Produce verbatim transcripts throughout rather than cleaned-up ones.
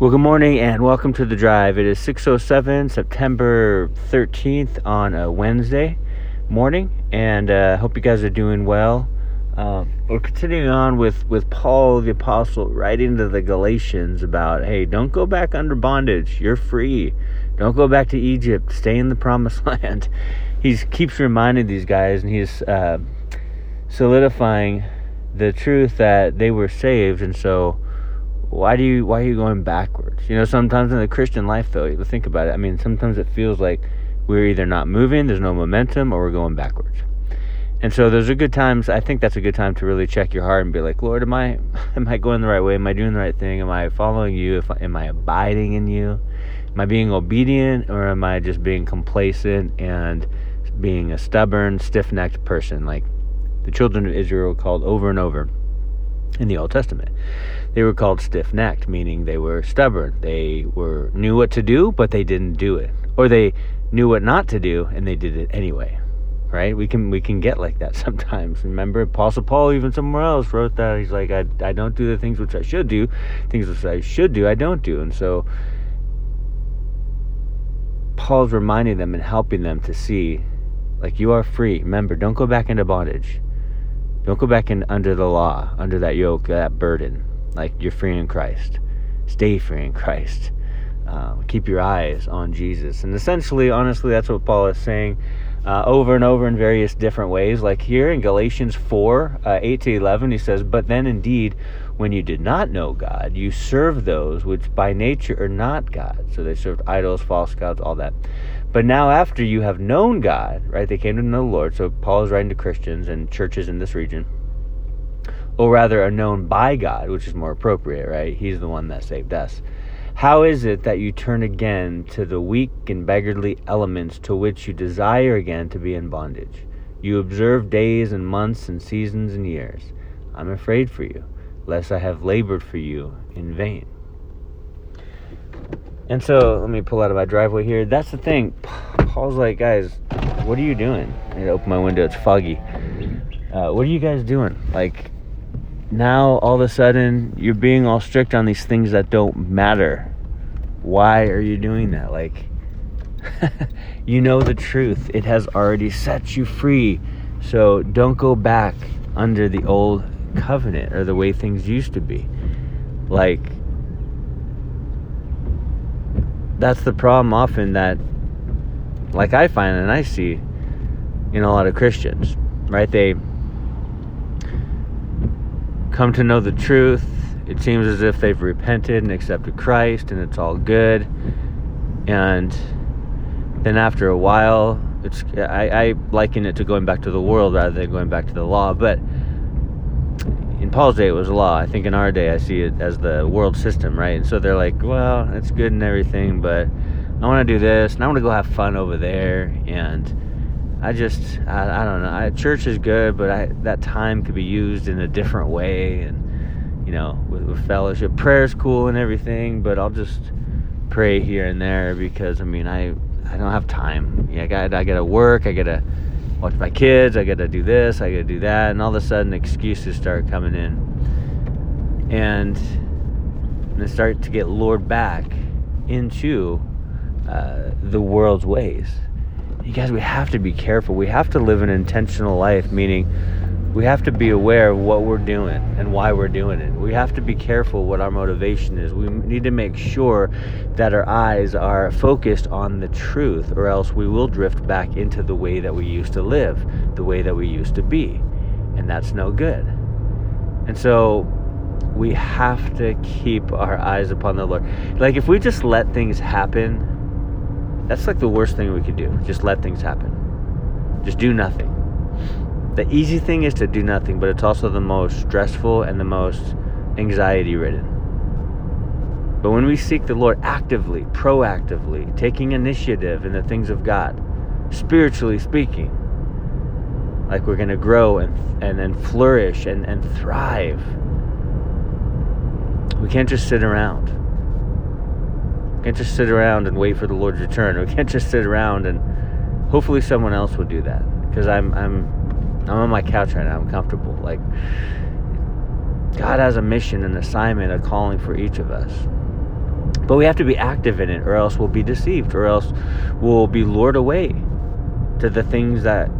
Well, good morning and welcome to The Drive. It is six oh seven, September thirteenth on a Wednesday morning, and I uh, hope you guys are doing well. Um, we're continuing on with, with Paul the Apostle writing to the Galatians about, hey, don't go back under bondage. You're free. Don't go back to Egypt. Stay in the promised land. He keeps reminding these guys, and he's uh, solidifying the truth that they were saved, and so Why do you? Why are you going backwards? You know, sometimes in the Christian life, though, you think about it. I mean, sometimes it feels like we're either not moving, there's no momentum, or we're going backwards. And so those are good times. I think that's a good time to really check your heart and be like, Lord, am I am I going the right way? Am I doing the right thing? Am I following you? If I, am I abiding in you? Am I being obedient, or am I just being complacent and being a stubborn, stiff-necked person, like the children of Israel were called over and over? In the Old Testament, they were called stiff-necked, meaning they were stubborn. They were knew what to do, but they didn't do it, or they knew what not to do and they did it anyway. Right? We can we can get like that sometimes. Remember, Apostle Paul, even somewhere else, wrote that he's like, I I don't do the things which I should do, things which I should do, I don't do, and so Paul's reminding them and helping them to see, like, you are free. Remember, don't go back into bondage. Don't go back in under the law, under that yoke, that burden. Like, you're free in Christ. Stay free in Christ. Um, keep your eyes on Jesus. And essentially, honestly, that's what Paul is saying uh, over and over in various different ways. Like here in Galatians four, uh, eight to eleven, he says, "But then indeed, when you did not know God, you served those which by nature are not God." So they served idols, false gods, all that. "But now after you have known God," right, they came to know the Lord. So Paul is writing to Christians and churches in this region, or rather are known by God, which is more appropriate, right? He's the one that saved us. "How is it that you turn again to the weak and beggarly elements to which you desire again to be in bondage? You observe days and months and seasons and years. I'm afraid for you, lest I have labored for you in vain." And so, let me pull out of my driveway here. That's the thing. Paul's like, guys, what are you doing? I need to open my window. It's foggy. Uh, what are you guys doing? Like, now, all of a sudden, you're being all strict on these things that don't matter. Why are you doing that? Like, you know the truth. It has already set you free. So, don't go back under the old covenant or the way things used to be. Like, that's the problem often that, like, I find and I see in a lot of Christians, right? They come to know the truth. It seems as if they've repented and accepted Christ and it's all good. And then after a while, it's I, I liken it to going back to the world rather than going back to the law. But in Paul's day, it was law. I think in our day, I see it as the world system, right? And so they're like, well, it's good and everything, but I want to do this, and I want to go have fun over there, and I just, I, I don't know. I, church is good, but I, that time could be used in a different way, and, you know, with, with fellowship. Prayer's cool and everything, but I'll just pray here and there because, I mean, I, I don't have time. Yeah, I got I got to work, I got to watch my kids, I gotta do this, I gotta do that, and all of a sudden excuses start coming in, and they start to get lured back into uh, the world's ways. You guys, we have to be careful. We have to live an intentional life, meaning we have to be aware of what we're doing and why we're doing it. We have to be careful what our motivation is. We need to make sure that our eyes are focused on the truth, or else we will drift back into the way that we used to live, the way that we used to be, and that's no good. And so we have to keep our eyes upon the Lord. Like, if we just let things happen, that's like the worst thing we could do. Just let things happen. Just do nothing. The easy thing is to do nothing, but it's also the most stressful and the most anxiety-ridden. But when we seek the Lord actively, proactively, taking initiative in the things of God, spiritually speaking, like, we're going to grow and and, and flourish and, and thrive. We can't just sit around. We can't just sit around and wait for the Lord's return. We can't just sit around, and hopefully someone else will do that, because I'm I'm... I'm on my couch right now. I'm comfortable. Like, God has a mission, an assignment, a calling for each of us. But we have to be active in it, or else we'll be deceived, or else we'll be lured away to the things that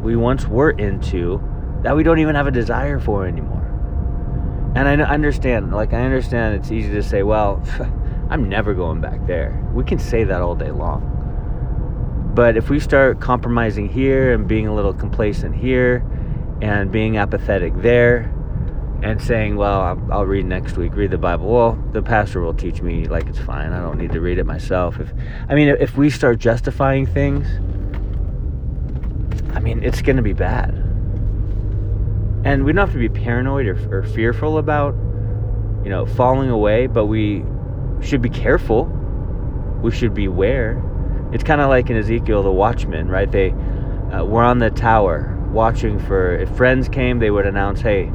we once were into that we don't even have a desire for anymore. And I understand, like I understand it's easy to say, well, I'm never going back there. We can say that all day long. But if we start compromising here and being a little complacent here and being apathetic there, and saying, well, I'll, I'll read next week, read the Bible. Well, the pastor will teach me, like, it's fine. I don't need to read it myself. If, I mean, if we start justifying things, I mean, it's going to be bad. And we don't have to be paranoid or, or fearful about, you know, falling away, but we should be careful. We should beware. It's kind of like in Ezekiel, the watchmen, right? They uh, were on the tower watching for, if friends came, they would announce, hey,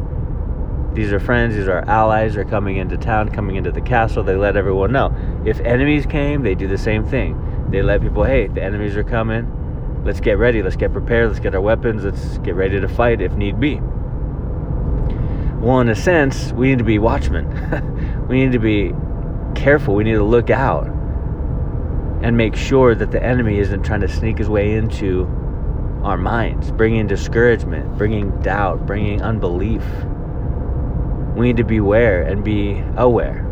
these are friends, these are allies, they're coming into town, coming into the castle. They let everyone know. If enemies came, they do the same thing. They let people, hey, the enemies are coming. Let's get ready. Let's get prepared. Let's get our weapons. Let's get ready to fight if need be. Well, in a sense, we need to be watchmen. We need to be careful. We need to look out and make sure that the enemy isn't trying to sneak his way into our minds, bringing discouragement, bringing doubt, bringing unbelief. We need to beware and be aware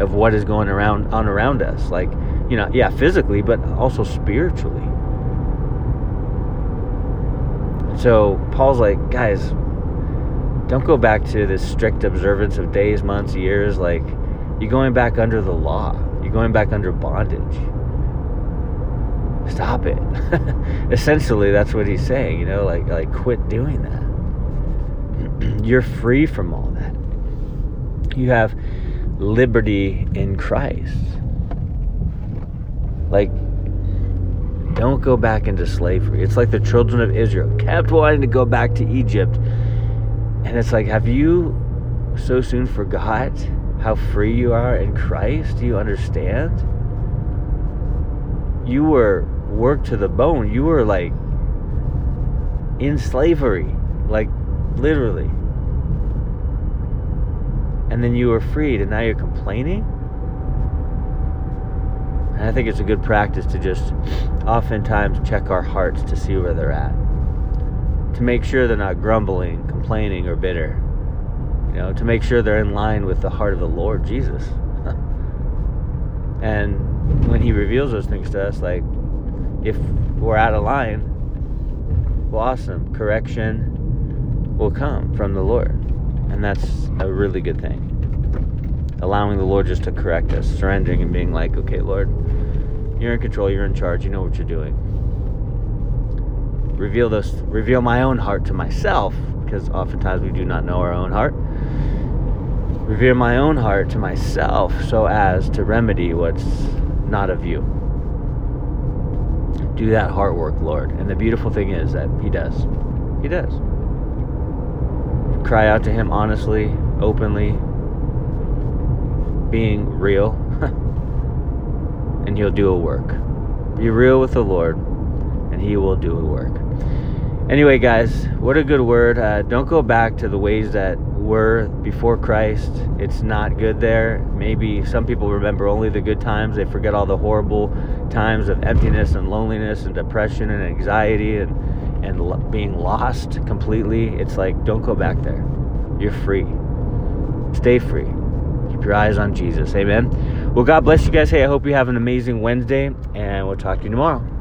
of what is going around on around us. Like, you know, yeah, physically, but also spiritually. So Paul's like, guys, don't go back to this strict observance of days, months, years. Like, you're going back under the law. You're going back under bondage. Stop it. Essentially, that's what he's saying, you know, like, like quit doing that. You're free from all that. You have liberty in Christ. Like, don't go back into slavery. It's like the children of Israel kept wanting to go back to Egypt. And it's like, have you so soon forgot how free you are in Christ? Do you understand? You were worked to the bone. You were like in slavery. Like, literally. And then you were freed, and now you're complaining? And I think it's a good practice to just oftentimes check our hearts to see where they're at. To make sure they're not grumbling, complaining, or bitter. You know, to make sure they're in line with the heart of the Lord Jesus. And when he reveals those things to us, like, if we're out of line, well, awesome. Correction will come from the Lord, and that's a really good thing. Allowing the Lord just to correct us, surrendering and being like, okay, Lord, you're in control, you're in charge, you know what you're doing. Reveal those, reveal my own heart to myself, because oftentimes we do not know our own heart. Reveal my own heart to myself so as to remedy what's not of you. Do that heart work, Lord. And the beautiful thing is that he does. He does. Cry out to him honestly, openly, being real, and he'll do a work. Be real with the Lord, and he will do a work. Anyway, guys, what a good word. Uh, don't go back to the ways that were before Christ. It's not good there. Maybe some people remember only the good times. They forget all the horrible times of emptiness and loneliness and depression and anxiety and and being lost completely. It's like, don't go back there. You're free. Stay free. Keep your eyes on Jesus. Amen. Well, God bless you guys. Hey, I hope you have an amazing Wednesday, and we'll talk to you tomorrow.